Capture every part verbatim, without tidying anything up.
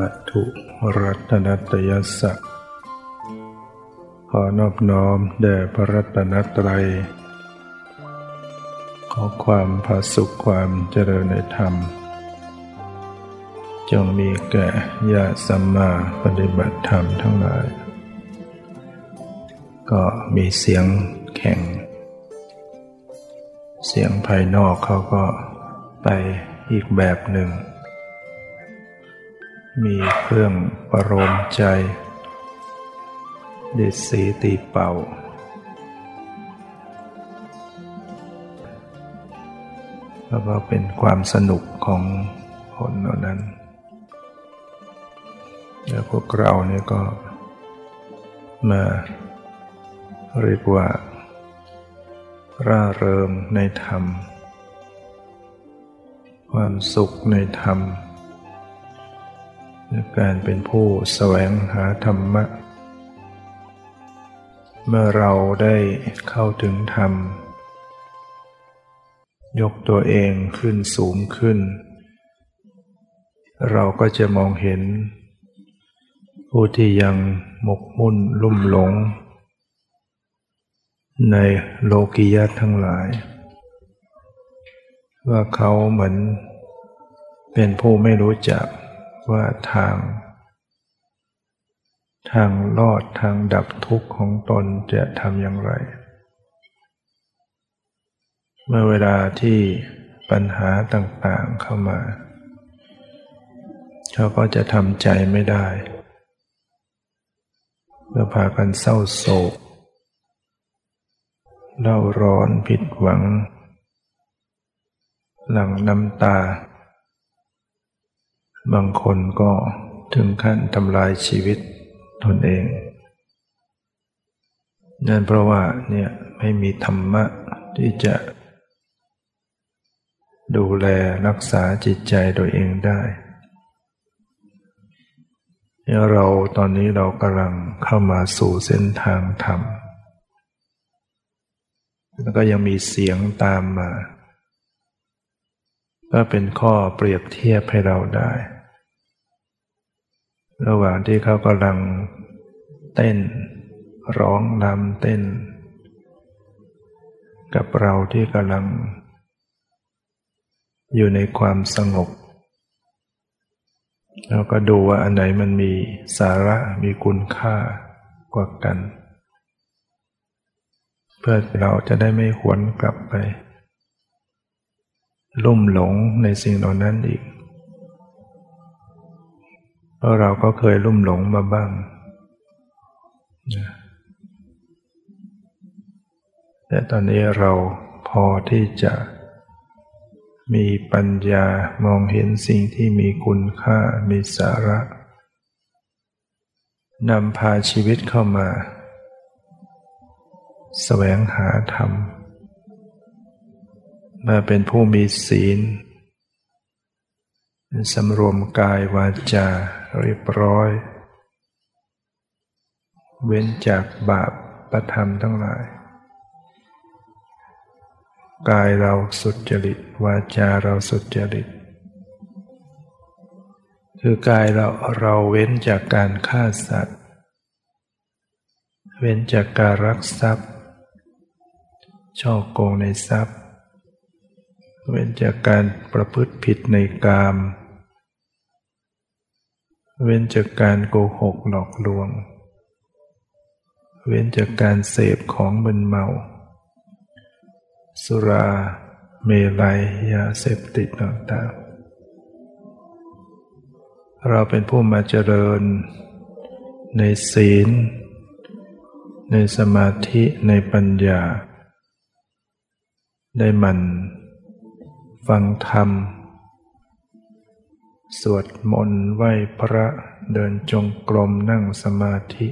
วัตถุรัตนัตยัสสะขอนอบน้อมแด่พระรัตนตรัยขอความผาสุขความเจริญในธรรมจงมีแก่ญาติสัมมาปฏิบัติธรรมทั้งหลายก็มีเสียงแข่งเสียงภายนอกเขาก็ไปอีกแบบหนึ่งมีเครื่องประโลมใจดิดสีตีเป่าแล้วก็เป็นความสนุกของคนเหล่านั้นแล้วพวกเราเนี่ยก็มาเรียกว่าร่าเริงในธรรมความสุขในธรรมการเป็นผู้แสวงหาธรรมะเมื่อเราได้เข้าถึงธรรมยกตัวเองขึ้นสูงขึ้นเราก็จะมองเห็นผู้ที่ยังหมกมุ่นลุ่มหลงในโลกิยะทั้งหลายว่าเขาเหมือนเป็นผู้ไม่รู้จักว่าทางทางรอดทางดับทุกข์ของตนจะทำอย่างไรเมื่อเวลาที่ปัญหาต่างๆเข้ามาเขาก็จะทำใจไม่ได้เมื่อพากันเศร้าโศกเล่าร้อนผิดหวังหลั่งน้ำตาบางคนก็ถึงขั้นทำลายชีวิตตนเองนั่นเพราะว่าเนี่ยไม่มีธรรมะที่จะดูแลรักษาจิตใจตัวเองได้เราตอนนี้เรากำลังเข้ามาสู่เส้นทางธรรมแล้วก็ยังมีเสียงตามมาก็เป็นข้อเปรียบเทียบให้เราได้ระหว่างที่เขากำลังเต้นร้องรำเต้นกับเราที่กำลังอยู่ในความสงบเราก็ดูว่าอันไหนมันมีสาระมีคุณค่ากว่ากันเพื่อเราจะได้ไม่หวนกลับไปลุ่มหลงในสิ่งเหล่านั้นอีกเพราะเราก็เคยลุ่มหลงมาบ้างแต่ตอนนี้เราพอที่จะมีปัญญามองเห็นสิ่งที่มีคุณค่ามีสาระนำพาชีวิตเข้ามาแสวงหาธรรมมาเป็นผู้มีศีลสำรวมกายวาจาเรียบร้อยเว้นจากบาปประธรรมทั้งหลายกายเราสุจริตวาจาเราสุจริตคือกายเราเราเว้นจากการฆ่าสัตว์เว้นจากการลักทรัพย์ช่อโกงในทรัพย์เว้นจากการประพฤติผิดในกามเว้นจากการโกหกหลอกลวงเว้นจากการเสพของมึนเมาสุราเมลัยยาเสพติดต่างๆเราเป็นผู้มาเจริญในศีลในสมาธิในปัญญาได้หมั่นฟังธรรมสวดมนต์ไหว้พระเดินจงกรมนั่งสมาธิ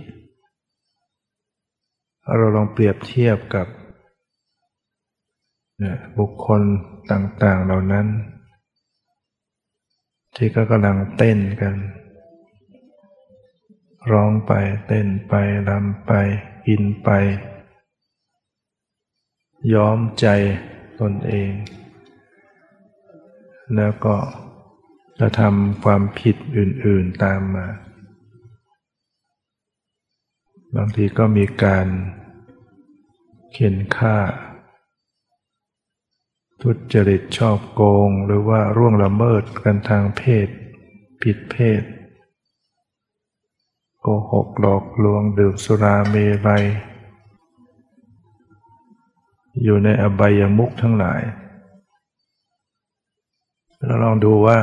เราลองเปรียบเทียบกับบุคคลต่างๆเหล่านั้นที่ก็กำลังเต้นกันร้องไปเต้นไปรำไปกินไปย้อมใจตนเองแล้วก็ จะทำความผิดอื่นๆตามมาบางทีก็มีการเข็นฆ่าทุจริตชอบโกงหรือว่าร่วงละเมิดกันทางเพศผิดเพศโกหกหลอกลวงดื่มสุราเมรัยอยู่ในอบายมุขทั้งหลายเราลองดูว่า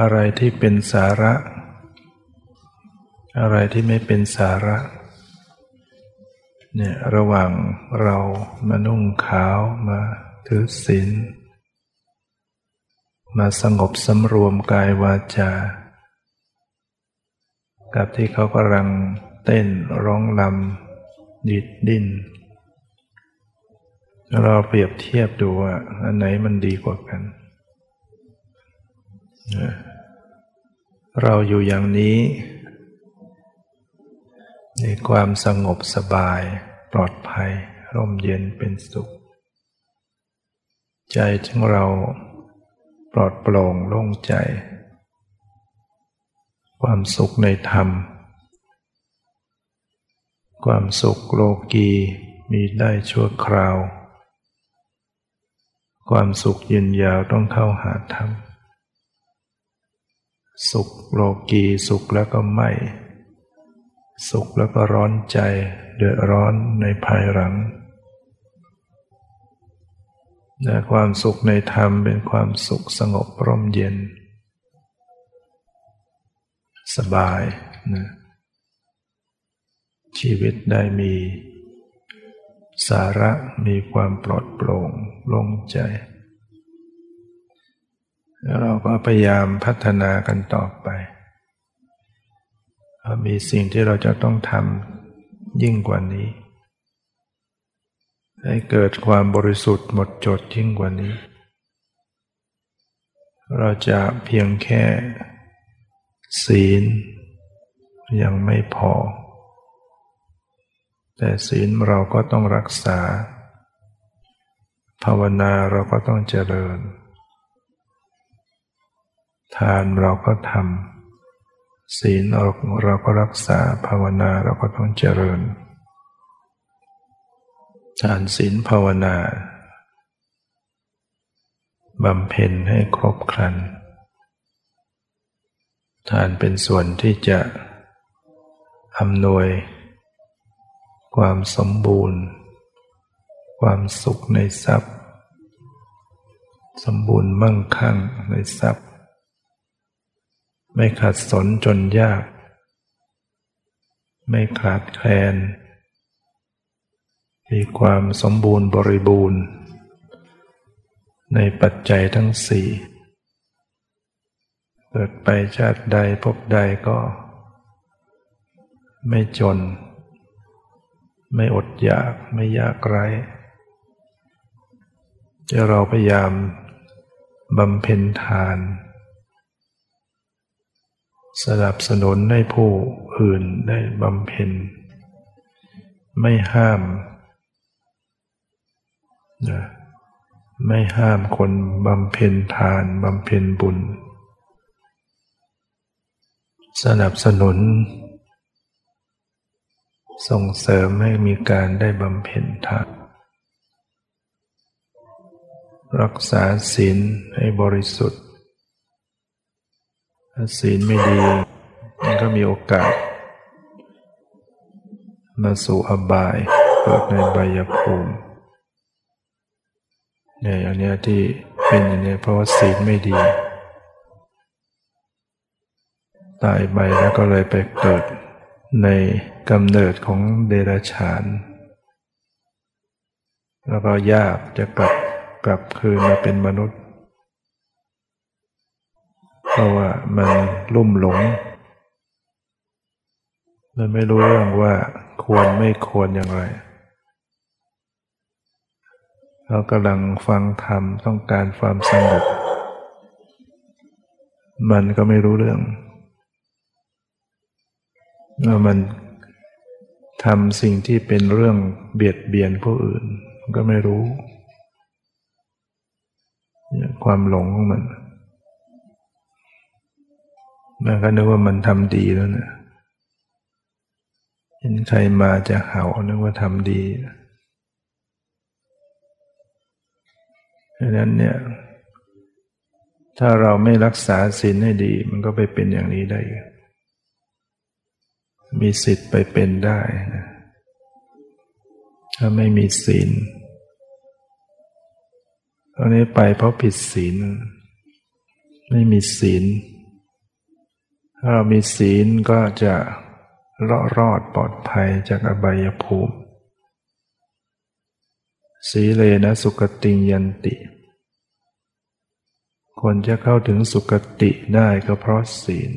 อะไรที่เป็นสาระอะไรที่ไม่เป็นสาระเนี่ยระหว่างเรามานุ่งขาวมาถือศีลมาสงบสำรวมกายวาจากับที่เขากำลังเต้นร้องรำดิดดิ้นเราเปรียบเทียบดูว่าอันไหนมันดีกว่ากันเราอยู่อย่างนี้ในความสงบสบายปลอดภัยร่มเย็นเป็นสุขใจของเราปลอดโปร่งโล่งใจความสุขในธรรมความสุขโลกีมีได้ชั่วคราวความสุขยืนยาวต้องเข้าหาธรรมสุขโลกีสุขแล้วก็ไหม้สุขแล้วก็ร้อนใจเดือดร้อนในภายหลังแต่ความสุขในธรรมเป็นความสุขสงบร่มเย็นสบายนะชีวิตได้มีสาระมีความปลอดโปร่งโล่งใจแล้วเราก็พยายามพัฒนากันต่อไปมีสิ่งที่เราจะต้องทำยิ่งกว่านี้ให้เกิดความบริสุทธิ์หมดจดยิ่งกว่านี้เราจะเพียงแค่ศีลยังไม่พอแต่ศีลเราก็ต้องรักษาภาวนาเราก็ต้องเจริญทานเราก็ทำศีลเราก็รักษาภาวนาเราก็ต้องเจริญฌานศีลภาวนาบำเพ็ญให้ครบครันทานเป็นส่วนที่จะอำนวยความสมบูรณ์ความสุขในทรัพย์สมบูรณ์มั่งคั่งในทรัพย์ไม่ขัดสนจนยากไม่ขาดแคลนมีความสมบูรณ์บริบูรณ์ในปัจจัยทั้งสี่เกิดไปชาติใดพบใดก็ไม่จนไม่อดอยากไม่ยากไร้จะเราพยายามบำเพ็ญทานสนับสนุนให้ผู้อื่นได้บำเพ็ญไม่ห้ามนะไม่ห้ามคนบำเพ็ญทานบำเพ็ญบุญสนับสนุนส่งเสริมให้มีการได้บำเพ็ญทานรักษาศีลให้บริสุทธิ์ถ้าศีลไม่ดีมันก็มีโอกาสมาสู่อบายเกิดในอบายภูมิเนี่ยอย่างนี้ที่เป็นอย่างนี้เพราะว่าศีลไม่ดีตายไปแล้วก็เลยไปเกิดในกำเนิดของเดรัจฉานแล้วก็ยากจะกลับกลับคืนมาเป็นมนุษย์เพราะว่ามันลุ่มหลงมันไม่รู้เรื่องว่าควรไม่ควรอย่างไรเรากำลังฟังธรรมต้องการความสงบมันก็ไม่รู้เรื่องว่ามันทำสิ่งที่เป็นเรื่องเบียดเบียนผู้อื่นก็ไม่รู้ความหลงของมัน มันก็นึกว่ามันทำดีแล้วนะเห็นใครมาจะเห่านึกว่าทำดีดังนั้นเนี่ยถ้าเราไม่รักษาศีลให้ดีมันก็ไปเป็นอย่างนี้ได้มีสิทธิ์ไปเป็นได้นะถ้าไม่มีศีลตอนนี้ไปเพราะผิดศีลไม่มีศีลถ้าเรามีศีลก็จะรอดรอดปลอดภัยจากอบายภูมิสีเลนะสุคติยันติคนจะเข้าถึงสุคติได้ก็เพราะศีล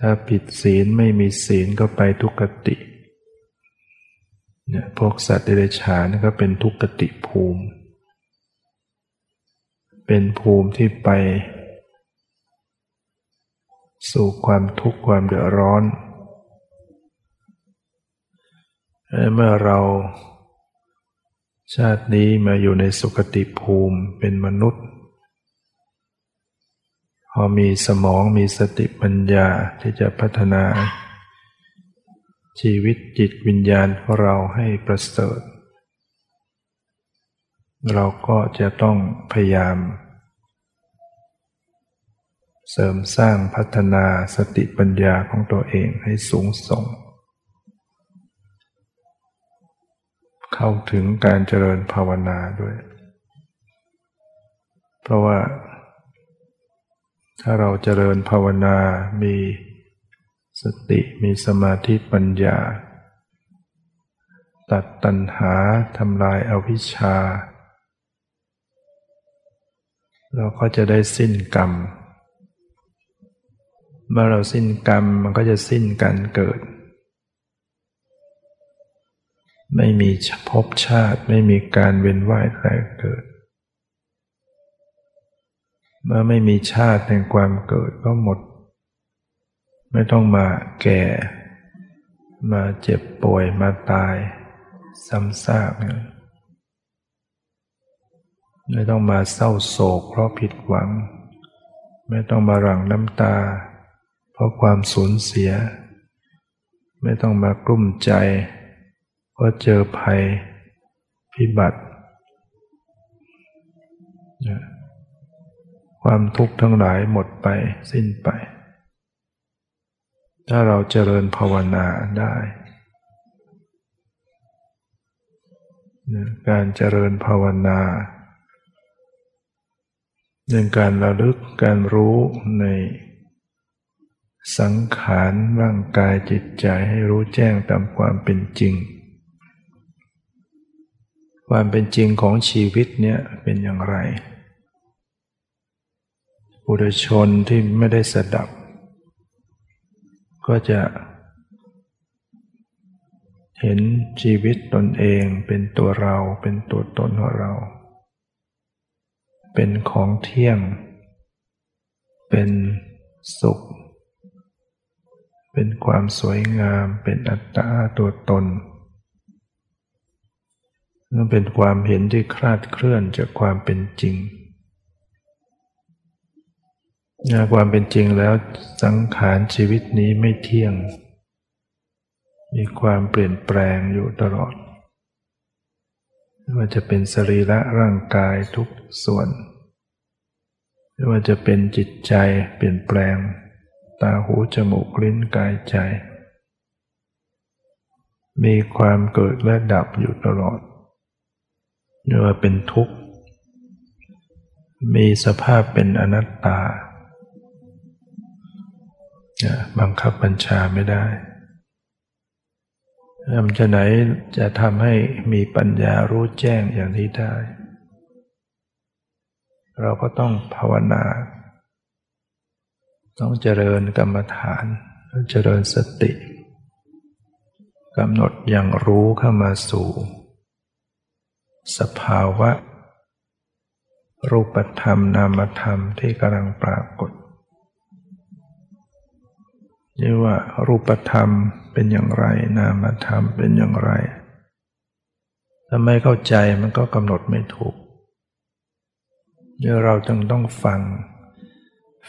ถ้าผิดศีลไม่มีศีลก็ไปทุกขติเนี่ยพวกสัตว์เดรัจฉานก็เป็นทุกขติภูมิเป็นภูมิที่ไปสู่ความทุกข์ความเดือดร้อนเมื่อเราชาตินี้มาอยู่ในสุคติภูมิเป็นมนุษย์พอมีสมองมีสติปัญญาที่จะพัฒนาชีวิตจิตวิญญาณของเราให้ประเสริฐเราก็จะต้องพยายามเสริมสร้างพัฒนาสติปัญญาของตัวเองให้สูงส่งเข้าถึงการเจริญภาวนาด้วยเพราะว่าถ้าเราเจริญภาวนามีสติมีสมาธิปัญญาตัดตัณหาทำลายอวิชชาเราก็จะได้สิ้นกรรมเมื่อเราสิ้นกรรมมันก็จะสิ้นการเกิดไม่มีภพชาติไม่มีการเวียนว่ายตายเกิดเมื่อไม่มีชาติแห่งความเกิดก็หมดไม่ต้องมาแก่มาเจ็บป่วยมาตายซ้ำซากไม่ต้องมาเศร้าโศกเพราะผิดหวังไม่ต้องมาหลั่งน้ำตาเพราะความสูญเสียไม่ต้องมากลุ้มใจเพราะเจอภัยพิบัติความทุกข์ทั้งหลายหมดไปสิ้นไปถ้าเราเจริญภาวนาได้การเจริญภาวนาเรื่องการระลึกการรู้ในสังขารร่างกายจิตใจให้รู้แจ้งตามความเป็นจริงความเป็นจริงของชีวิตเนี่ยเป็นอย่างไรปุถุชนที่ไม่ได้สดับก็จะเห็นชีวิตตนเองเป็นตัวเราเป็นตัวตนของเราเป็นของเที่ยงเป็นสุขเป็นความสวยงามเป็นอัตตาตัวตนนั่นเป็นความเห็นที่คลาดเคลื่อนจากความเป็นจริงความเป็นจริงแล้วสังขารชีวิตนี้ไม่เที่ยงมีความเปลี่ยนแปลงอยู่ตลอดไม่ว่าจะเป็นสรีระร่างกายทุกส่วนไม่ว่าจะเป็นจิตใจเปลี่ยนแปลงตาหูจมูกลิ้นกายใจมีความเกิดและดับอยู่ตลอดเรียกว่าเป็นทุกข์มีสภาพเป็นอนัตตาบังคับบัญชาไม่ได้ทำจะไหนจะทำให้มีปัญญารู้แจ้งอย่างนี้ได้เราก็ต้องภาวนาต้องเจริญกรรมฐานต้องเจริญสติกำหนดอย่างรู้เข้ามาสู่สภาวะรูปธรรมนามธรรมที่กำลังปรากฏเรียกว่ารูปธรรมเป็นอย่างไรนามธรรมเป็นอย่างไรถ้าไม่เข้าใจมันก็กำหนดไม่ถูกเดี๋ยวเราจึงต้องฟัง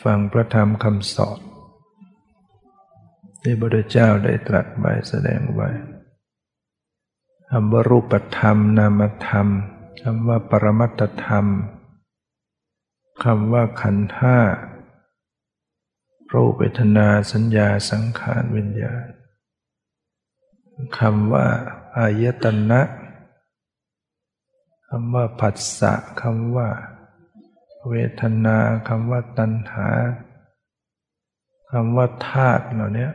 ฟังพระธรรมคำสอนที่พระพุทธเจ้าได้ตรัสไว้แสดงไว้คำว่ารูปธรรมนามธรรมคำว่าปรมัตถธรรมคำว่าขันธ์ห้ารูปเวทนาสัญญาสังขารวิญญาณคำว่าอายตนะคำว่าผัสสะคำว่าเวทนาคำว่าตัณหาคำว่าธาตุเหล่านี้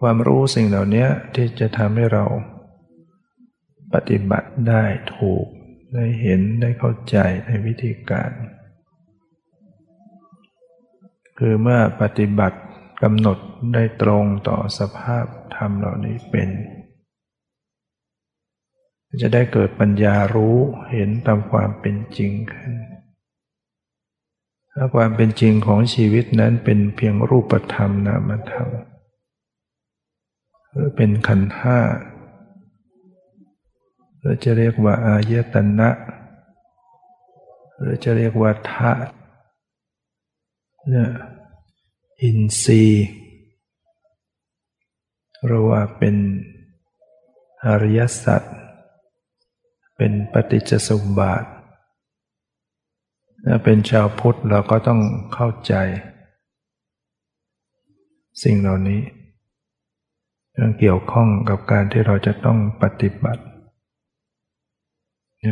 ความรู้สิ่งเหล่านี้ที่จะทำให้เราปฏิบัติได้ถูกได้เห็นได้เข้าใจในวิธีการคือเมื่อปฏิบัติกำหนดได้ตรงต่อสภาพธรรมเหล่านี้เป็นจะได้เกิดปัญญารู้เห็นตามความเป็นจริงขึ้นและความเป็นจริงของชีวิตนั้นเป็นเพียงรูปธรรมนามธรรมหรือเป็นขันธ์ห้าหรือจะเรียกว่าอายตนะหรือจะเรียกว่าธาตุเนี่ยอินทรีย์หรือว่าเป็นอริยสัจเป็นปฏิจจสมบัติถ้าเป็นชาวพุทธเราก็ต้องเข้าใจสิ่งเหล่านี้เรื่องเกี่ยวข้องกับการที่เราจะต้องปฏิบัติ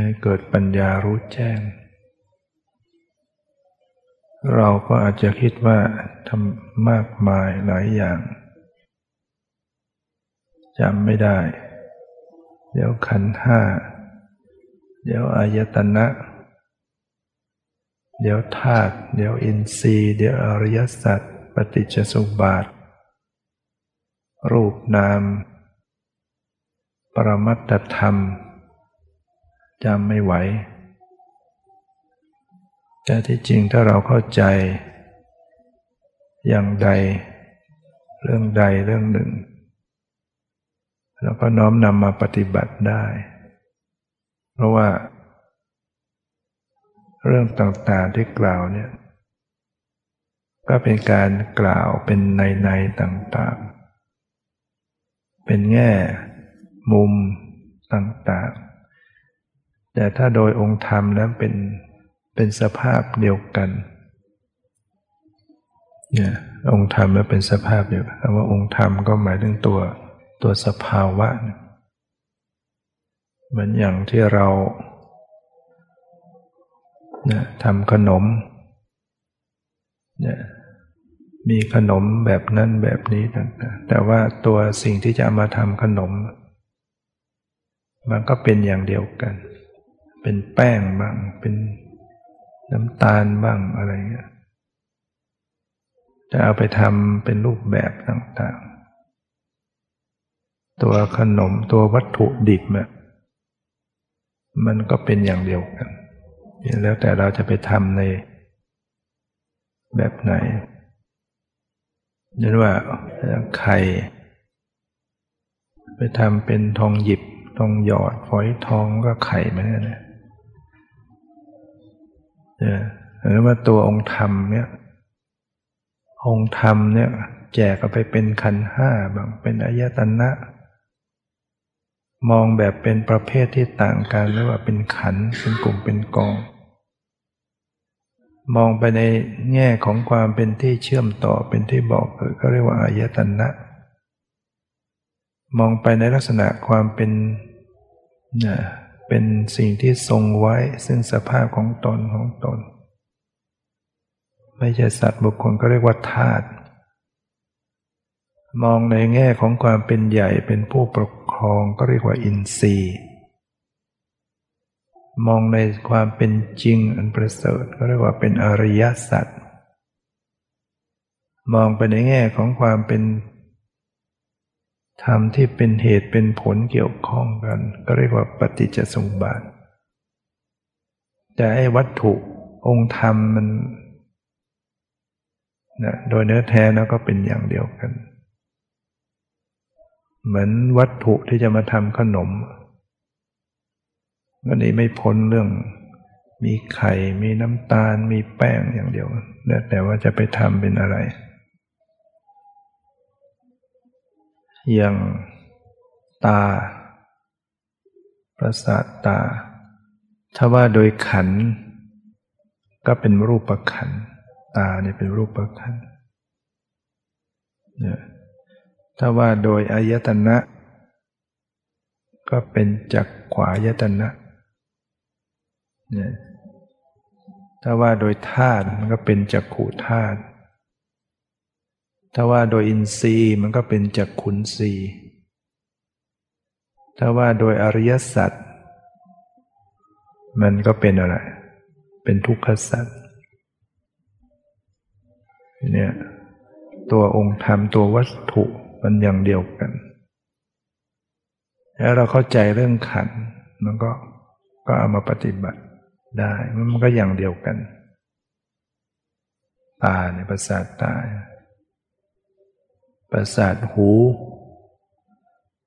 ให้เกิดปัญญารู้แจ้งเราก็อาจจะคิดว่าทำมากมายหลายอย่างจำไม่ได้เดี๋ยวขันธ์ห้าเดี๋ยวอายตนะเดี๋ยวธาตุเดี๋ยวอินทรีย์เดี๋ยวอริยสัจปฏิจจสมบัติรูปนามปรมัตถธรรมจำไม่ไหวแต่ที่จริงถ้าเราเข้าใจอย่างใดเรื่องใดเรื่องหนึ่งเราก็น้อมนำมาปฏิบัติได้เพราะว่าเรื่องต่างๆที่กล่าวเนี่ยก็เป็นการกล่าวเป็นในในต่างๆเป็นแง่มุมต่างๆแต่ถ้าโดยองค์ธรรมแล้วเป็นเป็นสภาพเดียวกันเนี่ยองค์ธรรมแล้วเป็นสภาพเดียวกันคำว่าองค์ธรรมก็หมายถึงตัวตัวสภาวะเหมือนอย่างที่เรานะทำขนมนะมีขนมแบบนั้นแบบนี้ต่างๆแต่ว่าตัวสิ่งที่จะมาทำขนมมันก็เป็นอย่างเดียวกันเป็นแป้งบ้างเป็นน้ำตาลบ้างอะไรเงี้ยจะเอาไปทำเป็นรูปแบบต่างๆตัวขนมตัววัตถุดิบเนี่ยมันก็เป็นอย่างเดียวกันแล้วแต่เราจะไปทำในแบบไหนเรียกว่าไข่ไปทำเป็นทองหยิบทองหยอดฝอยทองก็ไข่มาเนี่ยนะหรือว่าตัวองค์ธรรมเนี่ยองค์ธรรมเนี่ยแจกเอาไปเป็นขันธ์ห้าบ้างเป็นอายตนะมองแบบเป็นประเภทที่ต่างกันหรือว่าเป็นขันธ์เป็นกลุ่มเป็นกองมองไปในแง่ของความเป็นที่เชื่อมต่อเป็นที่บอกเกิดก็เรียกว่าอายตนะมองไปในลักษณะความเป็นนะเป็นสิ่งที่ทรงไว้ซึ่งสภาพของตนของตนไม่ใช่สัตว์บุคคลก็เรียกว่าธาตุมองในแง่ของความเป็นใหญ่เป็นผู้ปกครองก็เรียกว่าอินทรีย์มองในความเป็นจริงอันประเสริฐก็เรียกว่าเป็นอริยสัจมองไปในแง่ของความเป็นธรรมที่เป็นเหตุเป็นผลเกี่ยวข้องกันก็เรียกว่าปฏิจจสมบัติแต่ไอ้วัตถุองค์ธรรมมันนะโดยเนื้อแท้แล้วก็เป็นอย่างเดียวกันเหมือนวัตถุที่จะมาทำขนมก็หนีไม่พ้นเรื่อง มีไข่มีน้ำตาลมีแป้งอย่างเดียวแล้วแต่ว่าจะไปทำเป็นอะไรอย่างตาประสาทตาถ้าว่าโดยขันธ์ก็เป็นรูปขันธ์ตาเนี่ยเป็นรูปขันธ์เนี่ยถ้าว่าโดยอายตนะก็เป็นจักขวายตนะเนี่ยถ้าว่าโดยธาตุมันก็เป็นจักขุธาตุถ้าว่าโดยอินทรีย์มันก็เป็นจักขุนทรีย์ถ้าว่าโดยอริยสัจมันก็เป็นอะไรเป็นทุกขสัจเนี่ยตัวองค์ธรรมตัววัตถุมันอย่างเดียวกันแล้วเราเข้าใจเรื่องขันธ์มันก็ก็เอามาปฏิบัติได้มันก็อย่างเดียวกันตาเนี่ยประสาทตาประสาทหู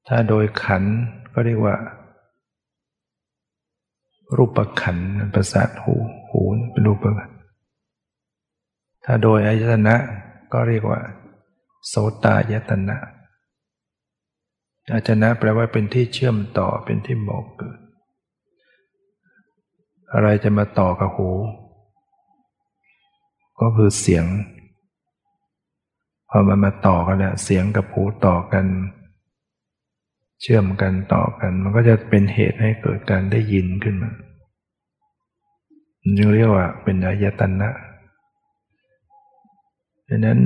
ถ้าโดยขันธ์ก็เรียกว่ารูปขันธ์ประสาทหูหูเป็นรูปขันธ์ถ้าโดยอายตนะก็เรียกว่าโสตายตนะอายตนะแปลว่าเป็นที่เชื่อมต่อเป็นที่บอกเกิดอะไรจะมาต่อกับหูก็คือเสียงพอมันมาต่อกันเนี่ยเสียงกับหูต่อกันเชื่อมกันต่อกันมันก็จะเป็นเหตุให้เกิดการได้ยินขึ้นมาจึงเรียกว่าเป็นอายตนะดังนั้น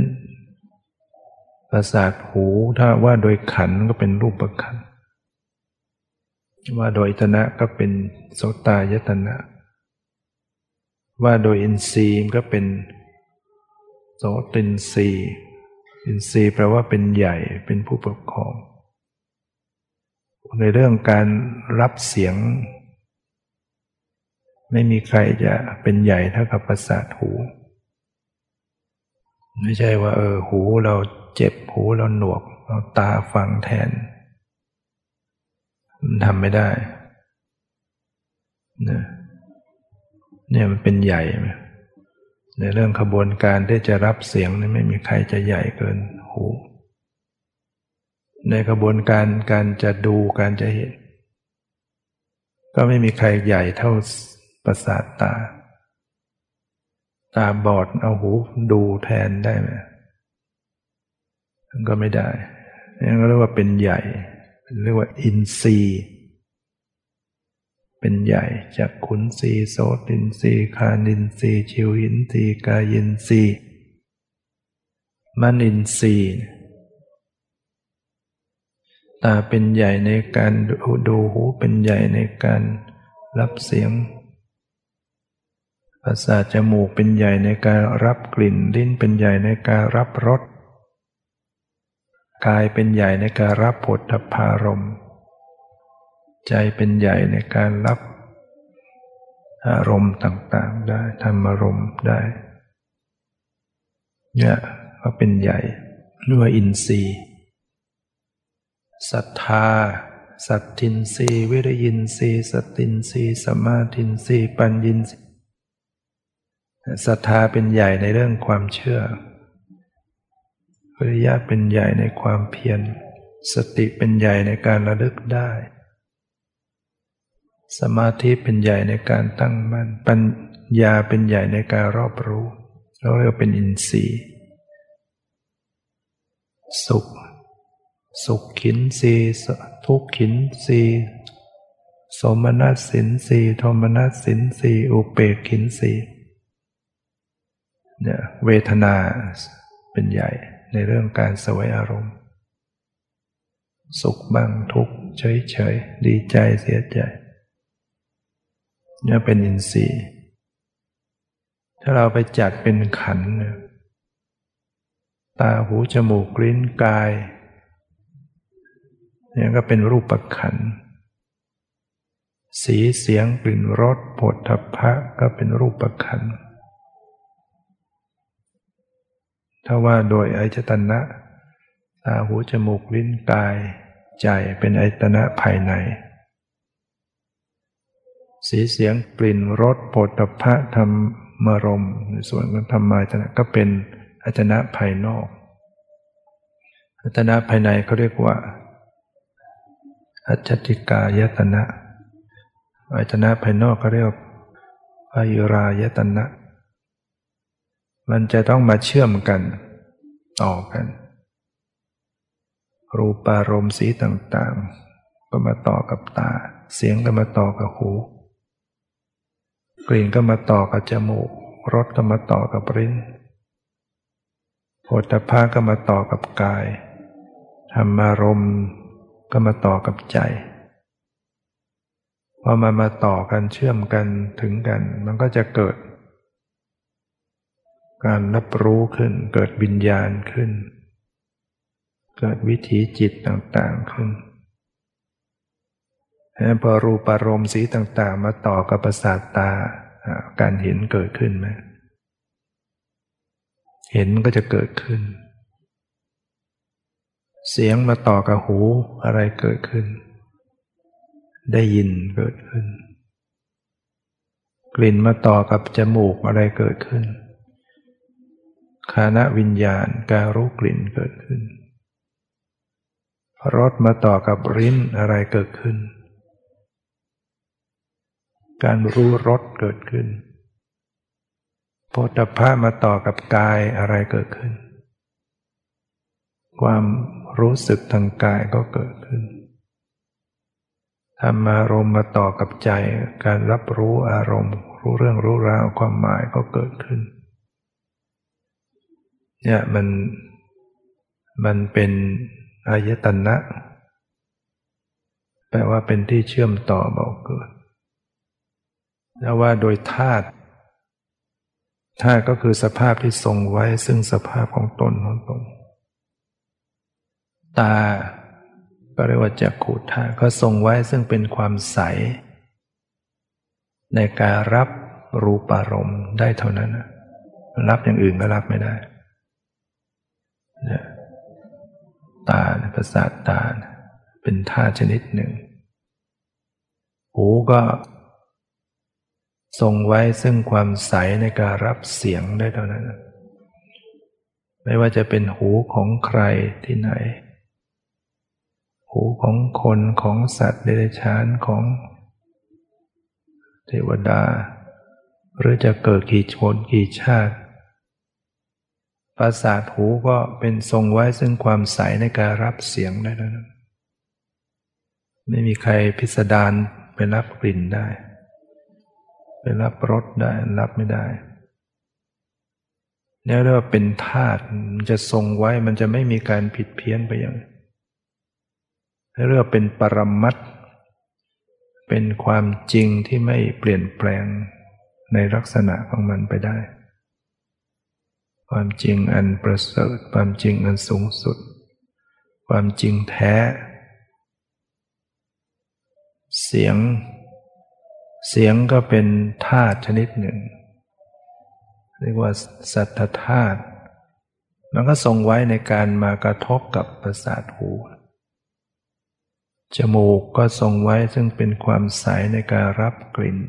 ประสาทหูถ้าว่าโดยขันธ์ก็เป็นรูปขันธ์ว่าโดยอายตนะก็เป็นโสตายตนะว่าโดยอินทรีย์ก็เป็นโสตินทรีย์อินทรีย์แปลว่าเป็นใหญ่เป็นผู้ปกครองในเรื่องการรับเสียงไม่มีใครจะเป็นใหญ่เท่ากับประสาทหูไม่ใช่ว่าเออหูเราเจ็บหูเราหนวกเราตาฟังแทนมันทำไม่ได้เนี่ยเนี่ยมันเป็นใหญ่ในเรื่องขบวนการที่จะรับเสียงนี่ไม่มีใครจะใหญ่เกินหูในกระบวนการการจะดูการจะเห็นก็ไม่มีใครใหญ่เท่าประสาทตาตาบอดเอาหูดูแทนได้ไหมมันก็ไม่ได้นั่นก็เรียกว่าเป็นใหญ่เรียกว่าอินทรีย์เป็นใหญ่จากขุนทรีย์โสตินทรีย์คานินทรีย์ชิวหินทรีย์กายินทรีย์มนินทรีย์ตาเป็นใหญ่ในการดูหูเป็นใหญ่ในการรับเสียงประสาทจมูกเป็นใหญ่ในการรับกลิ่นลิ้นเป็นใหญ่ในการรับรสกายเป็นใหญ่ในการรับโผฏฐัพพารมณ์ใจเป็นใหญ่ในการรับอารมณ์ต่างๆได้ธรรมอารมณ์ได้เนี่ยก็เป็นใหญ่ด้วยอินทรีย์ศรัทธาสัตทินทรีย์วิริยินทรีย์สตินทรีย์สมาธินทรีย์ปัญญินทรีย์ศรัทธาเป็นใหญ่ในเรื่องความเชื่อวิริยะเป็นใหญ่ในความเพียรสติเป็นใหญ่ในการระลึกได้สมาธิเป็นใหญ่ในการตั้งมั่นปัญญาเป็นใหญ่ในการรอบรู้เราเรียกเป็นอินทรีย์สุขสุขขินสีทุกขินสีสมนัสสินสีโทมนัสสินสีอุเปกขินสีเนี่ยเวทนาเป็นใหญ่ในเรื่องการเสวยอารมณ์สุขบ้างทุกข์เฉยๆดีใจเสียใจเนี่ยเป็นอินทรีย์ถ้าเราไปจัดเป็นขันธ์ตาหูจมูกลิ้นกายเนี่ยก็เป็นรูปขันธ์สีเสียงกลิ่นรสโผฏฐัพพะก็เป็นรูปขันธ์ถ้าว่าโดยอายตนะตาหูจมูกลิ้นกายใจเป็นอายตนะภายใน สีเสียงกลิ่นรสโผฏฐัพพะธรรมารมณ์ในส่วนของธรรมายตนะก็เป็นอายตนะภายนอกอายตนะภายในเขาเรียกว่าอัจฉติกายตนะอายตนะภายนอกเขาเรียกอายุรายตนะมันจะต้องมาเชื่อมกันต่อกันรูปารมณ์สีต่างๆก็มาต่อกับตาเสียงก็มาต่อกับหูกลิ่นก็มาต่อกับจมูกรสก็มาต่อกับลิ้นโผฏฐัพพะก็มาต่อกับกายธรรมารมณ์ก็มาต่อกับใจพอมามาต่อกันเชื่อมกันถึงกันมันก็จะเกิดการรับรู้ขึ้นเกิดวิญญาณขึ้นเกิดวิถีจิตต่างๆขึ้นพอรูปารมณ์สีต่างๆมาต่อกับประสาทตาการเห็นเกิดขึ้นไหมเห็นก็จะเกิดขึ้นเสียงมาต่อกับหูอะไรเกิดขึ้นได้ยินเกิดขึ้นกลิ่นมาต่อกับจมูกอะไรเกิดขึ้นฆานวิญญาณการรู้กลิ่นเกิดขึ้นรสมาต่อกับลิ้นอะไรเกิดขึ้นการรู้รสเกิดขึ้นโผฏฐัพพะมาต่อกับกายอะไรเกิดขึ้นความรู้สึกทางกายก็เกิดขึ้นธรรมารมณ์มาต่อกับใจการรับรู้อารมณ์รู้เรื่องรู้ราวความหมายก็เกิดขึ้นเนี่ยมันมันเป็นอายตนะแปลว่าเป็นที่เชื่อมต่อบอกเกิดแล้วว่าโดยธาตุธาตุก็คือสภาพที่ทรงไว้ซึ่งสภาพของตนของตนตาก็เรียกว่าจักขุธาตุก็ทรงไว้ซึ่งเป็นความใสในการรับรูปารมณ์ได้เท่านั้นรับอย่างอื่นก็รับไม่ได้ตาประสาทตาเป็นธาตุชนิดหนึ่งหูก็ทรงไว้ซึ่งความใสในการรับเสียงได้เท่านั้นไม่ว่าจะเป็นหูของใครที่ไหนหูของคนของสัตว์เดรัจฉานของเทวดาหรือจะเกิดกี่ชนกี่ชาติประสาทหูก็เป็นทรงไว้ซึ่งความใสในการรับเสียงได้แล้วนะไม่มีใครพิสดารไปรับกลิ่นได้ไปรับรสได้รับไม่ได้เนี่ยเรียกว่าเป็นธาตุมันจะทรงไว้มันจะไม่มีการผิดเพี้ยนไปอย่างเรียกว่าเป็นปรมัตถ์เป็นความจริงที่ไม่เปลี่ยนแปลงในลักษณะของมันไปได้ความจริงอันประเสริฐความจริงอันสูงสุดความจริงแท้เสียงเสียงก็เป็นธาตุชนิดหนึ่งเรียกว่าสัทธธาตุมันก็ทรงไว้ในการมากระทบกับประสาทหูจมูกก็ทรงไว้ซึ่งเป็นความใสในการรับกลิ่น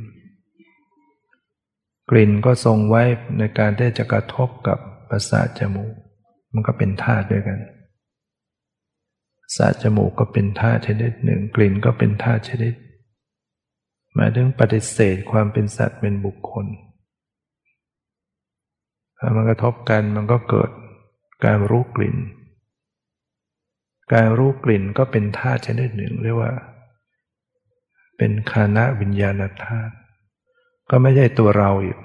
กลิ่นก็ทรงไว้ในการได้จะกระทบกับประสาทจมูกมันก็เป็นธาตุด้วยกันประสาทจมูกก็เป็นธาตุชนิดหนึ่งกลิ่นก็เป็นธาตุชนิดหมายถึงปฏิเสธความเป็นสัตว์เป็นบุคคลถ้ามันกระทบกันมันก็เกิดการรู้กลิ่นการรู้กลิ่นก็เป็นธาตุชนิดหนึ่งเรียกว่าเป็นฆานวิญญาณธาตุก็ไม่ใช่ตัวเราอีก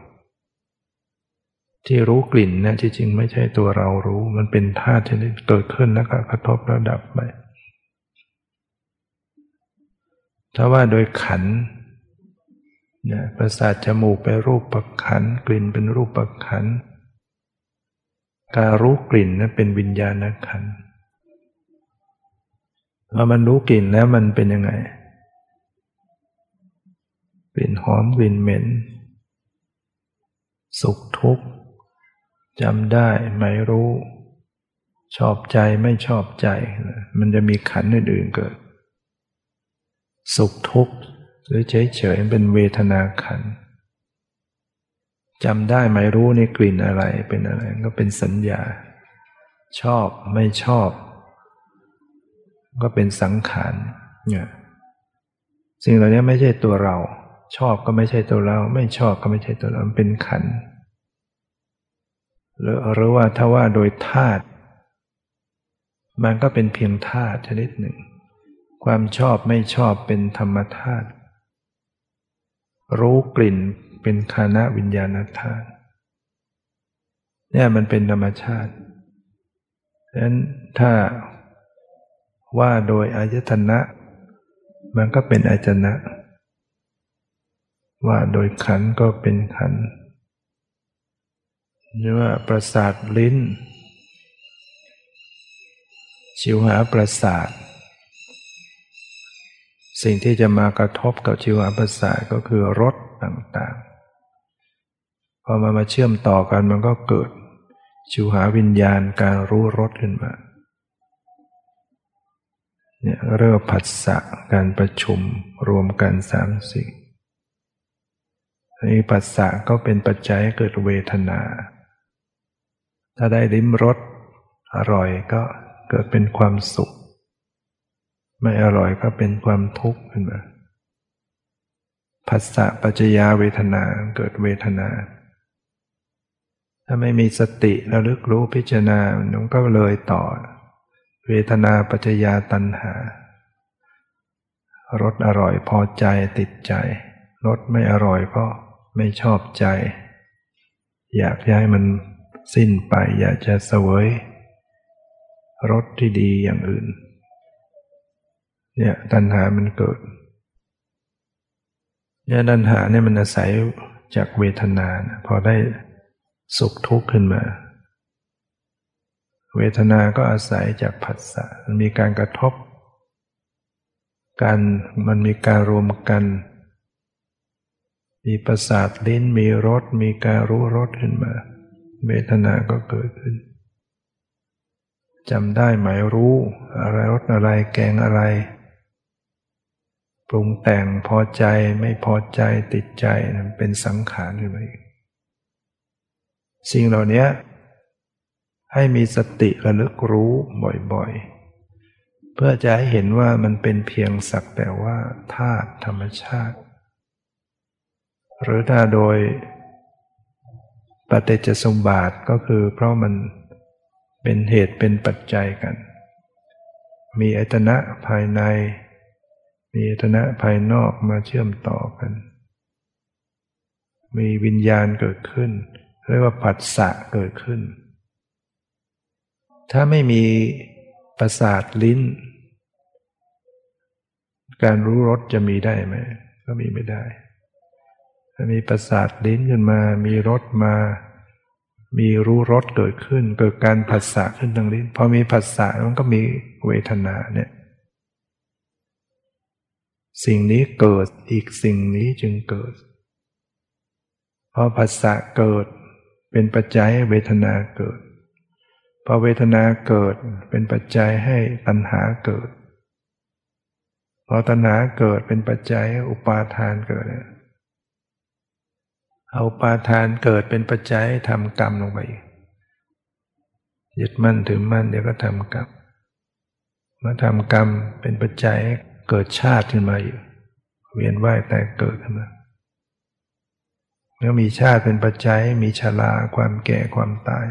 ที่รู้กลิ่นนะจริงๆไม่ใช่ตัวเรารู้มันเป็นธาตุที่เกิดขึ้นแล้วก็กระทบแล้วดับไปถ้าว่าโดยขันธ์เนี่ยประสาทจมูกเป็นรูปประขันธ์กลิ่นเป็นรูปประขันธ์การรู้กลิ่นนั้นเป็นวิญญาณขันธ์พอมันรู้กลิ่นแล้วมันเป็นยังไงกลิ่นหอมกลิ่นเหม็นสุขทุกข์จำได้ไม่รู้ชอบใจไม่ชอบใจมันจะมีขันธ์อื่นๆเกิดสุขทุกข์ หรือเฉยๆเป็นเวทนาขันธ์จำได้ไหมรู้ในกลิ่นอะไรเป็นอะไรก็เป็นสัญญาชอบไม่ชอบก็เป็นสังขารเนี่ยสิ่งเหล่านี้ไม่ใช่ตัวเราชอบก็ไม่ใช่ตัวเราไม่ชอบก็ไม่ใช่ตัวเราเป็นขันธ์หรือหรือว่าถ้าว่าโดยธาตุมันก็เป็นเพียงธาตุชนิดหนึ่งความชอบไม่ชอบเป็นธรรมธาตุรู้กลิ่นเป็นฆานวิญญาณธาตุเนี่ยมันเป็นธรรมชาติฉะนั้นถ้าว่าโดยอายตนะมันก็เป็นอายตนะว่าโดยขันธ์ก็เป็นขันธ์หรือว่าประสาทลิ้นชิวหาประสาทสิ่งที่จะมากระทบกับชิวหาประสาทก็คือรสต่างๆพอมันมาเชื่อมต่อกันมันก็เกิดชิวหาวิญญาณการรู้รสขึ้นมาเนี่ยเริ่มผัสสะการประชุมรวมกันสามสิ่งนี่ผัสสะก็เป็นปัจจัยให้เกิดเวทนาถ้าได้ลิ้มรสอร่อยก็เกิดเป็นความสุขไม่อร่อยก็เป็นความทุกข์ขึ้นมาผัสสะปัจจยาเวทนาเกิดเวทนาถ้าไม่มีสติระลึกรู้พิจารณามันก็เลยต่อเวทนาปัจจยาตัณหารสอร่อยพอใจติดใจรสไม่อร่อยก็ไม่ชอบใจอยากให้มันสิ้นไปอยากจะเสวยรสที่ดีอย่างอื่นเนี่ยตัณหามันเกิดเนี่ยตัณหาเนี่ยมันอาศัยจากเวทนานะพอได้สุขทุกข์ขึ้นมาเวทนาก็อาศัยจากผัสสะมันมีการกระทบกันมันมีการรวมกันมีประสาทลิ้นมีรสมีการรู้รสขึ้นมาเวทนาก็เกิดขึ้นจำได้หมายรู้อะไรรสอะไรแกงอะไรปรุงแต่งพอใจไม่พอใจติดใจเป็นสังขารขึ้นมาสิ่งเหล่านี้ให้มีสติระลึกรู้บ่อยๆเพื่อจะให้เห็นว่ามันเป็นเพียงสักแต่ว่าธาตุธรรมชาติหรือถ้าโดยปฏิจจสมบาทก็คือเพราะมันเป็นเหตุเป็นปัจจัยกันมีอายตนะภายในมีอายตนะภายนอกมาเชื่อมต่อกันมีวิญญาณเกิดขึ้นเรียกว่าผัสสะเกิดขึ้นถ้าไม่มีประสาทลิ้นการรู้รสจะมีได้ไหมก็มีไม่ได้ถ้ามีประสาทลิ้นขึ้นมามีรสมามีรู้รสเกิดขึ้นเกิดการผัสสะขึ้นทางลิ้นพอมีผัสสะมันก็มีเวทนาเนี่ยสิ่งนี้เกิดอีกสิ่งนี้จึงเกิดพอผัสสะเกิดเป็นปัจจัยให้เวทนาเกิดพอเวทนาเกิดเป็นปัจจัยให้ตัณหาเกิดพอตัณหาเกิดเป็นปัจจัยให้อุปาทานเกิดเอาปาทานเกิดเป็นปัจจัยทำกรรมลงไปยึดมั่นถือมั่นเดี๋ยวก็ทำกรรมมาทำกรรมเป็นปัจจัยเกิดชาติขึ้นมาอยู่เวียนว่ายตายเกิดขึ้นมาแล้วมีชาติเป็นปัจจัยมีชราความแก่ความตาย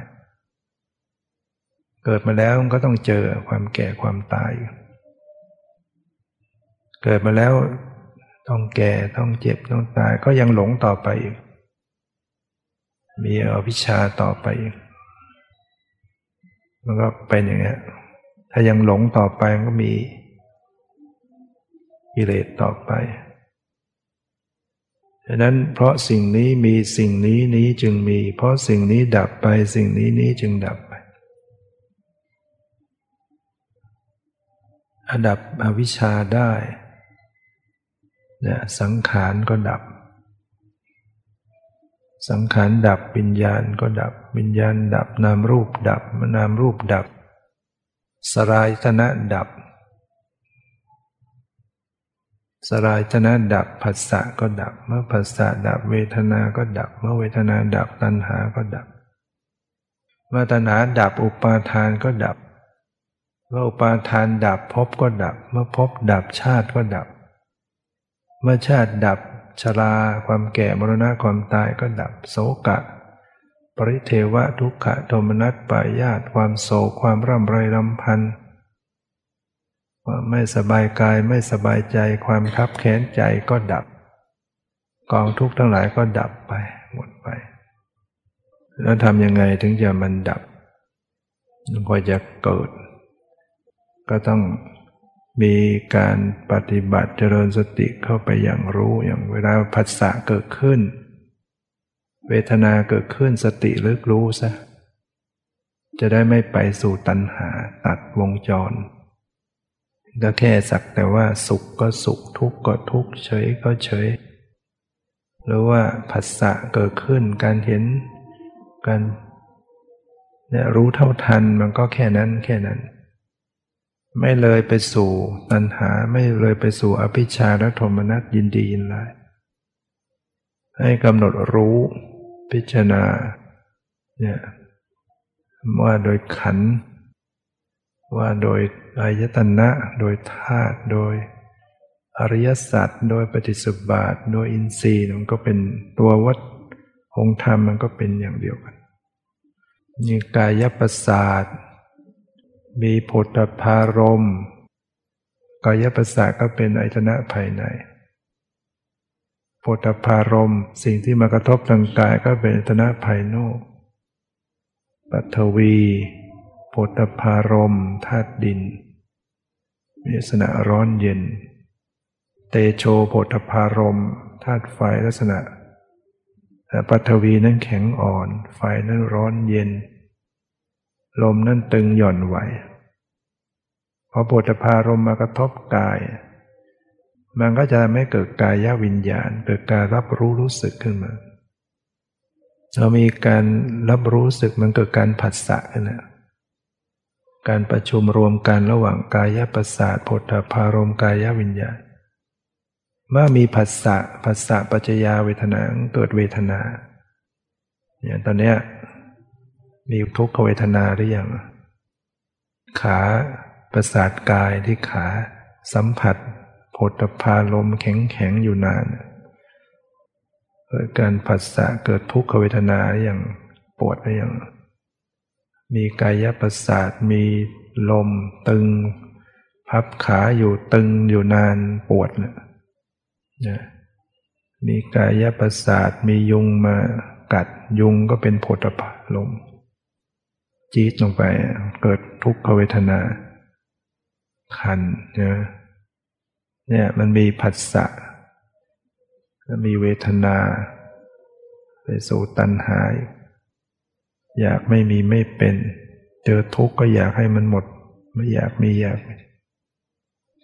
เกิดมาแล้วก็ต้องเจอความแก่ความตายเกิดมาแล้วต้องแก่ต้องเจ็บต้องตายก็ยังหลงต่อไปอยู่มีอวิชชาต่อไปมันก็เป็นอย่างนี้ถ้ายังหลงต่อไปมันก็มีกิเลสต่อไปฉะนั้นเพราะสิ่งนี้มีสิ่งนี้นี้จึงมีเพราะสิ่งนี้ดับไปสิ่งนี้นี้จึงดับไปดับอวิชชาได้เนี่ยสังขารก็ดับสังขารดับวิญญาณก็ดับวิญญาณดับนามรูปดับนามรูปดับสลายตนะดับ สลายชนะดับผัสสะก็ดับเมื่อผัสสะดับเวทนาก็ดับเมื่อเวทนาดับตัณหาก็ดับเมื่อตัณหาดับอุปาทานก็ดับเมื่ออุปาทานดับภพก็ดับเมื่อภพดับชาติก็ดับเมื่อชาติดับชราความแก่มรณะความตายก็ดับโศกะปริเทวะทุกขะโทมนัสปายาสความโศกความร่ำไรรำพันความไม่สบายกายไม่สบายใจความคับแค้นใจก็ดับกองทุกข์ทั้งหลายก็ดับไปหมดไปแล้วทำยังไงถึงจะมันดับมันก็จะเกิดก็ต้องมีการปฏิบัติเจริญสติเข้าไปอย่างรู้อย่างเวลาผัสสะเกิดขึ้นเวทนาเกิดขึ้นสติลึกรู้ซะจะได้ไม่ไปสู่ตัณหาตัดวงจรก็แค่สักแต่ว่าสุขก็สุขทุกข์ก็ทุกข์เฉยก็เฉยหรือว่าผัสสะเกิดขึ้นการเห็นการเนี่ยรู้เท่าทันมันก็แค่นั้นแค่นั้นไม่เลยไปสู่ตัณหาไม่เลยไปสู่อภิชฌาและโทมนัสยินดียินร้ายให้กำหนดรู้พิจารณาเนี่ยว่าโดยขันธ์ว่าโดยอายตนะโดยธาตุโดยอริยสัจโดยปฏิจจสมุปบาทโดยอินทรีย์มันก็เป็นตัววัตถุองค์ธรรมมันก็เป็นอย่างเดียวกันมีกายประสาทมีโผฏฐัพพารมณ์กายประสาทก็เป็นอายตนะภายในโผฏฐัพพารมณ์สิ่งที่มากระทบทางกายก็เป็นอายตนะภายนอกปฐวีโผฏฐัพพารมณ์ธาตุดินมีลักษณะร้อนเย็นเตโชโผฏฐัพพารมณ์ธาตุไฟลักษณะปฐวีนั้นแข็งอ่อนไฟนั้นร้อนเย็นลมนั้นตึงหย่อนไหวพอโผฏฐัพพารมณ์มากระทบกายมันก็จะไม่เกิดกายวิญญาณเกิดการรับรู้รู้สึกขึ้นมาเรามีการรับรู้สึกมันเกิดการผัสสะขึ้นนะการประชุมรวมกันระหว่างกายประสาทโผฏฐัพพารมณ์กายวิญญาณเมื่อมีผัสสะผัสสะปัจจยาเวทนาเกิดเวทนาเนี่ยตอนเนี้ยมีทุกขเวทนาหรือยังขาประสาทกายที่ขาสัมผัสโผฏฐัพพารมณ์แข็งๆอยู่นานเกิดการผัสสะเกิดทุกขเวทนาหรือยังปวดหรือยังมีกายประสาทมีลมตึงพับขาอยู่ตึงอยู่นานปวดเนี่ยมีกายประสาทมียุงมากัดยุงก็เป็นโผฏฐัพพารมณ์จี๊ดลงไปเกิดทุกขเวทนาคันนะเนี่ยมันมีผัสสะแล้วมีเวทนาไปสู่ตัณหาอยากไม่มีไม่เป็นเจอทุกข์ก็อยากให้มันหมดไม่อยากมีอยาก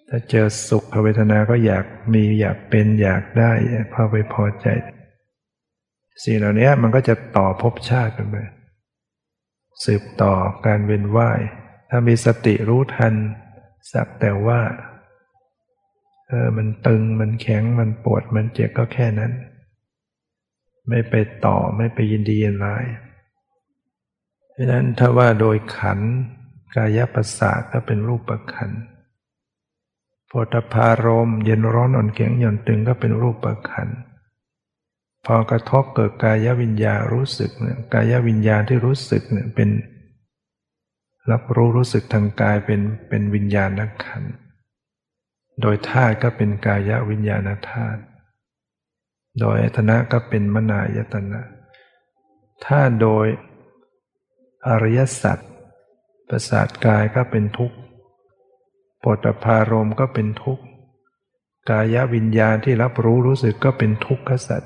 ถ้าเจอสุขเวทนาก็อยากมีอยากเป็นอยากได้พอไปพอใจสิ่งเหล่านี้มันก็จะต่อภพชาติกันไปสืบต่อการเวียนว่ายถ้ามีสติรู้ทันสักแต่ว่าเออมันตึงมันแข็งมันปวดมันเจ็บก็แค่นั้นไม่ไปต่อไม่ไปยินดียินร้ายเพราะนั้นถ้าว่าโดยขันธ์กายประสาทก็เป็นรูปขันธ์โผฏฐัพพารมณ์เย็นร้อนอ่อนแข็งหย่อนตึงก็เป็นรูปขันธ์พอกระทบเกิดกายวิญญาณรู้สึกเนี่ยกายวิญญาณที่รู้สึกเนี่ยเป็นรับรู้รู้สึกทางกายเป็นเป็นวิญญาณขันธ์โดยธาตุก็เป็นกายวิญญาณธาตุโดยอายตนะก็เป็นมนายตนะถ้าโดยอริยสัจประสาทกายก็เป็นทุกข์โผฏฐัพพารมณ์ก็เป็นทุกข์กายวิญญาณที่รับรู้รู้สึกก็เป็นทุกขสัจ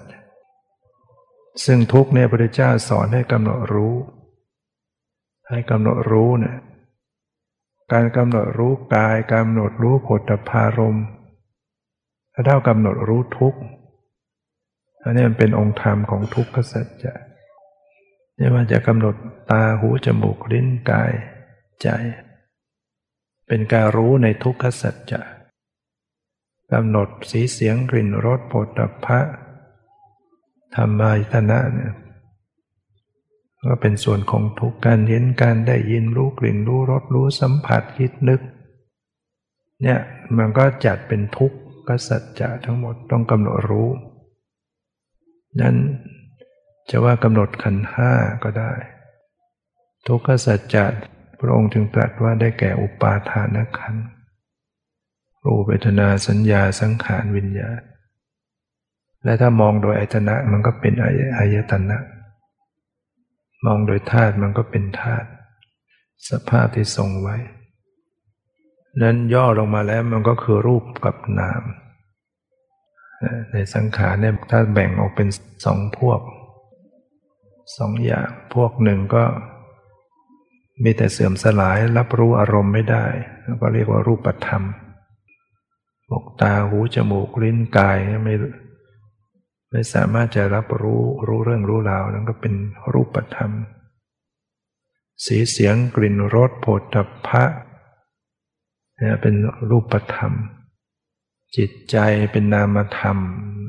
ซึ่งทุกข์เนี่ยพระพุทธเจ้าสอนให้กำหนดรู้ให้กำหนดรู้เนี่ยการกำหนดรู้กายกำหนดรู้โผฏฐัพพารมณ์ถ้าเท่ากำหนดรู้ทุกข์อันนี้มันเป็นองค์ธรรมของทุกขสัจจะไม่ว่าจะกำหนดตาหูจมูกลิ้นกายใจเป็นการรู้ในทุกขสัจจะ กำหนดสีเสียงกลิ่นรสโผฏฐัพพะธรรมายตนะเนี่ยก็เป็นส่วนของทุกการเห็นการได้ยินรู้กลิ่นรู้รสรู้สัมผัสคิดนึกเนี่ยมันก็จัดเป็นทุกข์ก็สัจจะทั้งหมดต้องกำหนดรู้นั้นจะว่ากำหนดขันธ์ห้าก็ได้ทุกขสัจจะพระองค์จึงตรัสว่าได้แก่อุปาทานขันธ์รูปเวทนาสัญญาสังขารวิญญาณและถ้ามองโดยอายตนะมันก็เป็นอายตนะมองโดยธาตุมันก็เป็นธาตุสภาพที่ทรงไว้นั้นย่อลงมาแล้วมันก็คือรูปกับนามในสังขารเนี่ยถ้าแบ่งออกเป็นสองพวกสองอย่างพวกหนึ่งก็มีแต่เสื่อมสลายรับรู้อารมณ์ไม่ได้แล้วก็เรียกว่ารูปธรรมพวกตาหูจมูกลิ้นกายไม่ไม่สามารถจะรับรู้รู้เรื่องรู้ราวนั้นก็เป็นรูปธรรมสีเสียงกลิ่นรสโผฏฐัพพะเนี่ยเป็นรูปธรรมจิตใจเป็นนามธรรม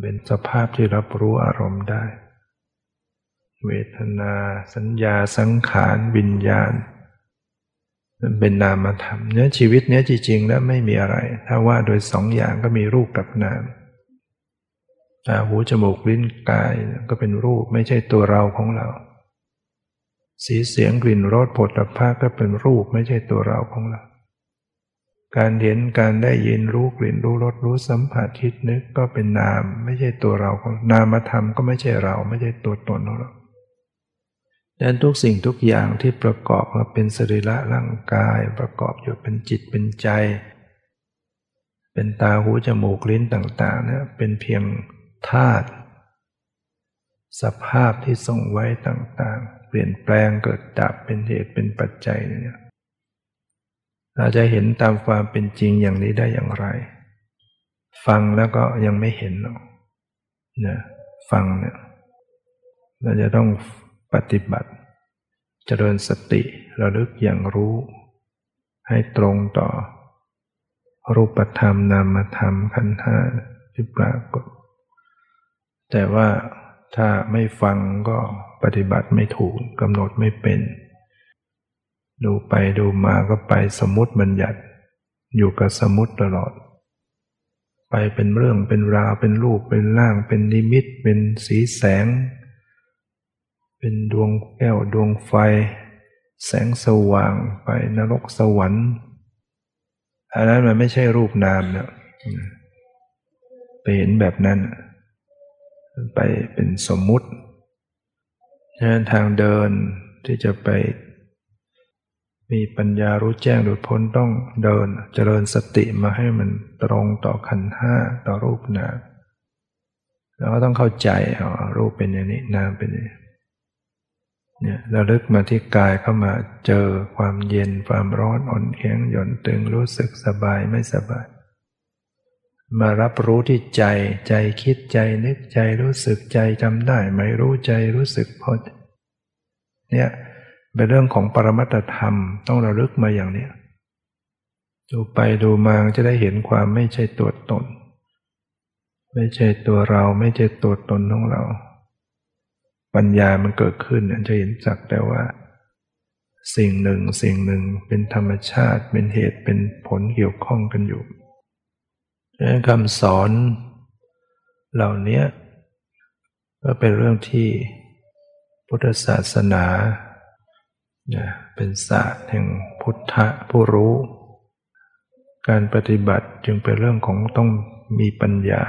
เป็นสภาพที่รับรู้อารมณ์ได้เวทนาสัญญาสังขารวิญญาณมันเป็นนามธรรมเนื้อชีวิตเนี้ยจริงๆแล้วไม่มีอะไรถ้าว่าโดยสองอย่างก็มีรูปกับนามตาหูจมูกลิ้นกายก็เป็นรูปไม่ใช่ตัวเราของเราสีเสียงกลิ่นรสโผฏฐัพพะก็เป็นรูปไม่ใช่ตัวเราของเราการเห็นการได้ยินรู้กลิ่นรู้รสรู้สัมผัสคิดนึกก็เป็นนามไม่ใช่ตัวเราของนามธรรมก็ไม่ใช่เราไม่ใช่ตัวตนของเราดังนั้นทุกสิ่งทุกอย่างที่ประกอบมาเป็นสรีระร่างกายประกอบอยู่เป็นจิตเป็นใจเป็นตาหูจมูกลิ้นต่างๆเนี่ยเป็นเพียงธาตุสภาพที่ทรงไว้ต่างๆเปลี่ยนแปลงเกิดดับเป็นเหตุเป็นปัจจัยเนี่ยเราจะเห็นตามความเป็นจริงอย่างนี้ได้อย่างไรฟังแล้วก็ยังไม่เห็นหรอกนะฟังเนี่ยเราจะต้องปฏิบัติเจริญสติระลึกอย่างรู้ให้ตรงต่อรูปธรรมนามธรรมขันธ์ห้าที่ปรากฏแต่ว่าถ้าไม่ฟังก็ปฏิบัติไม่ถูกกำหนดไม่เป็นดูไปดูมาก็ไปสมมติบัญญัติอยู่กับสมมติตลอดไปเป็นเรื่องเป็นราวเป็นรูปเป็นร่างเป็นนิมิตเป็นสีแสงเป็นดวงแก้วดวงไฟแสงสว่างไปนรกสวรรค์อันนั้นมันไม่ใช่รูปนามนะไปเห็นแบบนั้นไปเป็นสมมุติฉะนั้นทางเดินที่จะไปมีปัญญารู้แจ้งหลุดพ้นต้องเดินเจริญสติมาให้มันตรงต่อขันธ์ห้าต่อรูปนามแล้วก็ต้องเข้าใจเอารูปเป็นอย่างนี้นามเป็นอย่างนี้เนี่ยระลึกมาที่กายเข้ามาเจอความเย็นความร้อนอ่อนแข็งหย่อนตึงรู้สึกสบายไม่สบายมารับรู้ที่ใจใจคิดใจนึกใจรู้สึกใจจำได้ไม่รู้ใจรู้สึกพอเนี่ยเป็นเรื่องของปรมัตถธรรมต้องระลึกมาอย่างนี้ดูไปดูมาจะได้เห็นความไม่ใช่ตัวตนไม่ใช่ตัวเราไม่ใช่ตัวตนของเราปัญญามันเกิดขึ้นจะเห็นสักแต่ว่าสิ่งหนึ่งสิ่งหนึ่งเป็นธรรมชาติเป็นเหตุเป็นผลเกี่ยวข้องกันอยู่คำสอนเหล่านี้ก็เป็นเรื่องที่พุทธศาสนาเป็นศาสตร์แห่งพุทธะผู้รู้การปฏิบัติจึงเป็นเรื่องของต้องมีปัญญา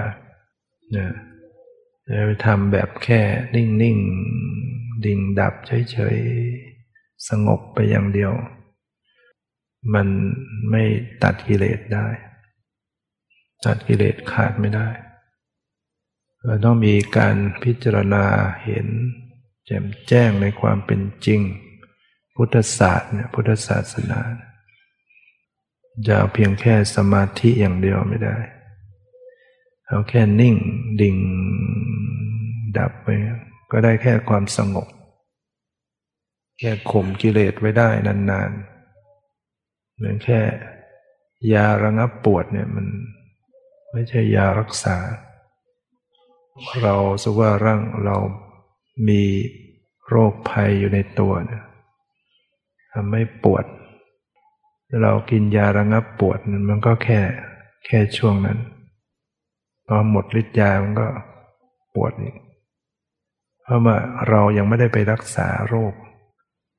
จะไปทำแบบแค่นิ่งๆดิ่งดับเฉยๆสงบไปอย่างเดียวมันไม่ตัดกิเลสได้ตัดกิเลสขาดไม่ได้เราต้องมีการพิจารณาเห็นแจ่มแจ้งในความเป็นจริงพุทธศาสตร์เนี่ยพุทธศาสนาจะเพียงแค่สมาธิอย่างเดียวไม่ได้เอาแค่นิ่งดิ่งดับไปก็ได้แค่ความสงบแค่ข่มกิเลสไว้ได้นานๆเหมือนแค่ยาระงับปวดเนี่ยมัน ไม่ใช่ยารักษาเราสว่าร่างเรามีโรคภัยอยู่ในตัวเนี่ยทำให้ปวดเรากินยาระงับปวดมันก็แค่แค่ช่วงนั้นพอหมดฤทธิ์ยามันก็ปวดอีกเพราะว่าเรายังไม่ได้ไปรักษาโรค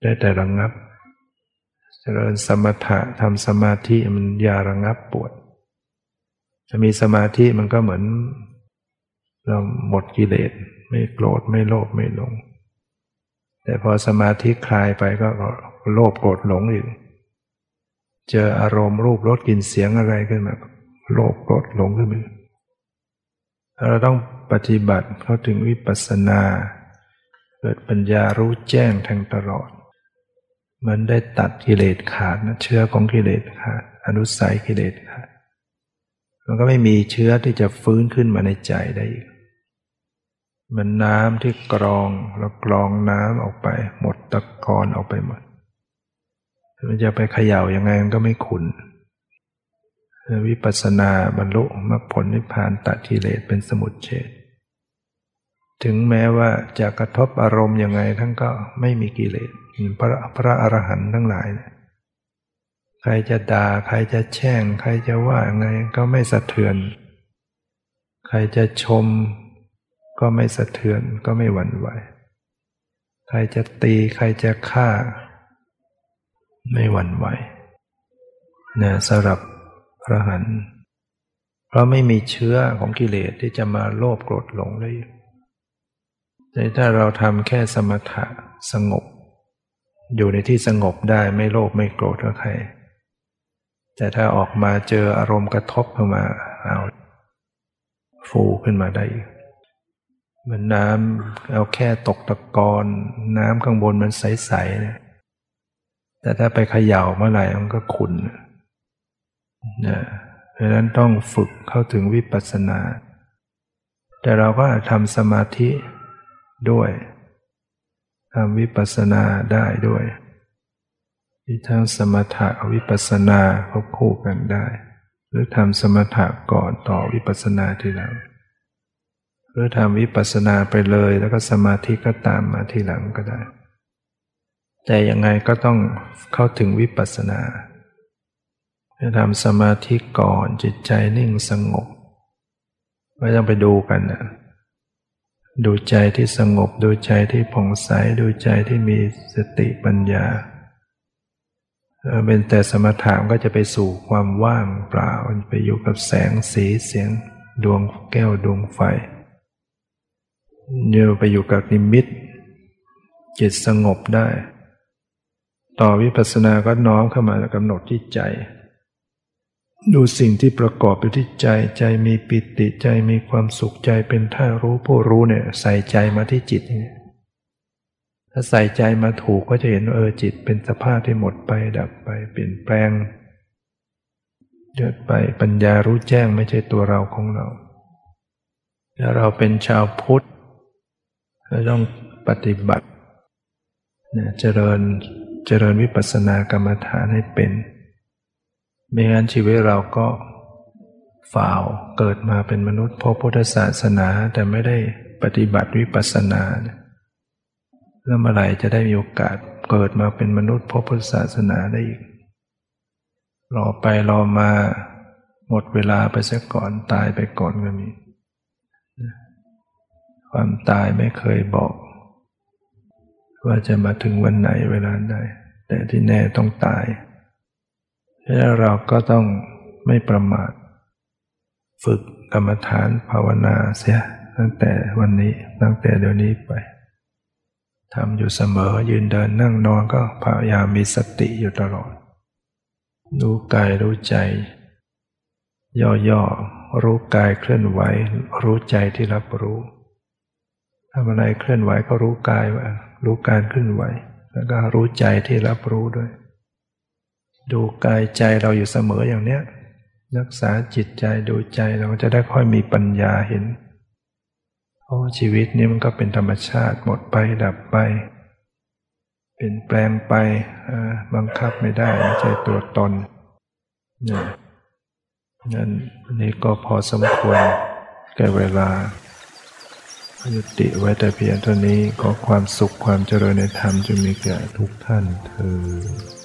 ได้แต่ระงับเจริญสมถะทำสมาธิมันยาระงับปวดจะมีสมาธิมันก็เหมือนเราหมดกิเลสไม่โกรธไม่โลภไม่หลงแต่พอสมาธิคลายไปก็โลภโกรธหลงอีกเจออารมณ์รูปรสกลิ่นเสียงอะไรขึ้นมาโลภโกรธหลงขึ้นมาเราต้องปฏิบัติเข้าถึงวิปัสสนาเกิดปัญญารู้แจ้งแทงตลอดมันได้ตัดกิเลสขาดนะเชื้อของกิเลสขาดอนุสัยกิเลสขาดมันก็ไม่มีเชื้อที่จะฟื้นขึ้นมาในใจได้อีกมันน้ำที่กรองแล้วกรองน้ำออกไปหมดตะกอนออกไปหมดมันจะไปเขย่ายังไงมันก็ไม่ขุ่นวิปัสสนาบรรลุมรรคผลนิพพานตัดกิเลสเป็นสมุจเฉทถึงแม้ว่าจะกระทบอารมณ์ยังไงทั้งก็ไม่มีกิเลสพระพระอรหันต์ทั้งหลายใครจะด่าใครจะแช่งใครจะว่ายังไงก็ไม่สะเทือนใครจะชมก็ไม่สะเทือนก็ไม่หวั่นไหวใครจะตีใครจะฆ่าไม่หวั่นไหวนะสำหรับพระอรหันต์เพราะไม่มีเชื้อของกิเลสที่จะมาโลภโกรธหลงได้แต่ถ้าเราทำแค่สมถะสงบอยู่ในที่สงบได้ไม่โลภไม่โกรธกับใครแต่ถ้าออกมาเจออารมณ์กระทบเข้ามาเอาฟูขึ้นมาได้เหมือนน้ำเอาแค่ตกตะกอนน้ำข้างบนมันใสๆนะแต่ถ้าไปเขย่าเมื่อไหร่มันก็ขุ่นนะเพราะฉะนั้นต้องฝึกเข้าถึงวิปัสสนาแต่เราก็ทำสมาธิด้วยทำวิปัสสนาได้ด้วยที่ทั้งสมถะวิปัสสนาควบคู่กันได้หรือทำสมถะก่อนต่อวิปัสสนาทีหลังหรือทำวิปัสสนาไปเลยแล้วก็สมาธิก็ตามมาทีหลังก็ได้แต่ยังไงก็ต้องเข้าถึงวิปัสสนาจะทำสมาธิก่อนจิตใจนิ่งสงบไม่ต้องไปดูกันนะดูใจที่สงบดูใจที่ผ่องใสดูใจที่มีสติปัญญาเป็นแต่สมถะก็จะไปสู่ความว่างเปล่าไปอยู่กับแสงสีเสียงดวงแก้วดวงไฟเนี่ยไปอยู่กับนิมิตจิตสงบได้ต่อวิปัสสนาก็น้อมเข้ามากำหนดที่ใจดูสิ่งที่ประกอบอยู่ที่ใจใจมีปิติใจมีความสุขใจเป็นท่ารู้ผู้รู้เนี่ยใส่ใจมาที่จิตถ้าใส่ใจมาถูกก็จะเห็นว่าเออจิตเป็นสภาพที่หมดไปดับไปเปลี่ยนแปลงเดือดไปปัญญารู้แจ้งไม่ใช่ตัวเราของเราถ้าเราเป็นชาวพุทธเราต้องปฏิบัติเนี่ยเจริญเจริญวิปัสสนากรรมฐานให้เป็นไม่งั้นชีวิตเราก็ฝ่าวเกิดมาเป็นมนุษย์พบพุทธศาสนาแต่ไม่ได้ปฏิบัติวิปัสสนาแล้วเมื่อไหร่จะได้มีโอกาสเกิดมาเป็นมนุษย์พบพุทธศาสนาได้อีกรอไปรอมาหมดเวลาไปซะก่อนตายไปก่อนก็มีความตายไม่เคยบอกว่าจะมาถึงวันไหนเวลาใดแต่ที่แน่ต้องตายแล้วเราก็ต้องไม่ประมาทฝึกกรรมฐานภาวนาเสียตั้งแต่วันนี้ตั้งแต่เดี๋ยวนี้ไปทำอยู่เสมอยืนเดินนั่งนอนก็พยายามมีสติอยู่ตลอดรู้กายรู้ใจย่อๆรู้กายเคลื่อนไหวรู้ใจที่รับรู้ทำอะไรเคลื่อนไหวก็รู้กายว่ารู้การเคลื่อนไหวแล้วก็รู้ใจที่รับรู้ด้วยดูกายใจเราอยู่เสมออย่างเนี้ยรักษาจิตใจดูใจเราจะได้ค่อยมีปัญญาเห็นโอ้ชีวิตนี้มันก็เป็นธรรมชาติหมดไปดับไปเปลี่ยนแปลงไปบังคับไม่ได้ไม่ใช่ตัวตนเนี่ย นั้นนี่ก็พอสมควรแก่เวลายุติไว้แต่เพียงเท่านี้ขอความสุขความเจริญในธรรมจงมีแก่ทุกท่านเทอญ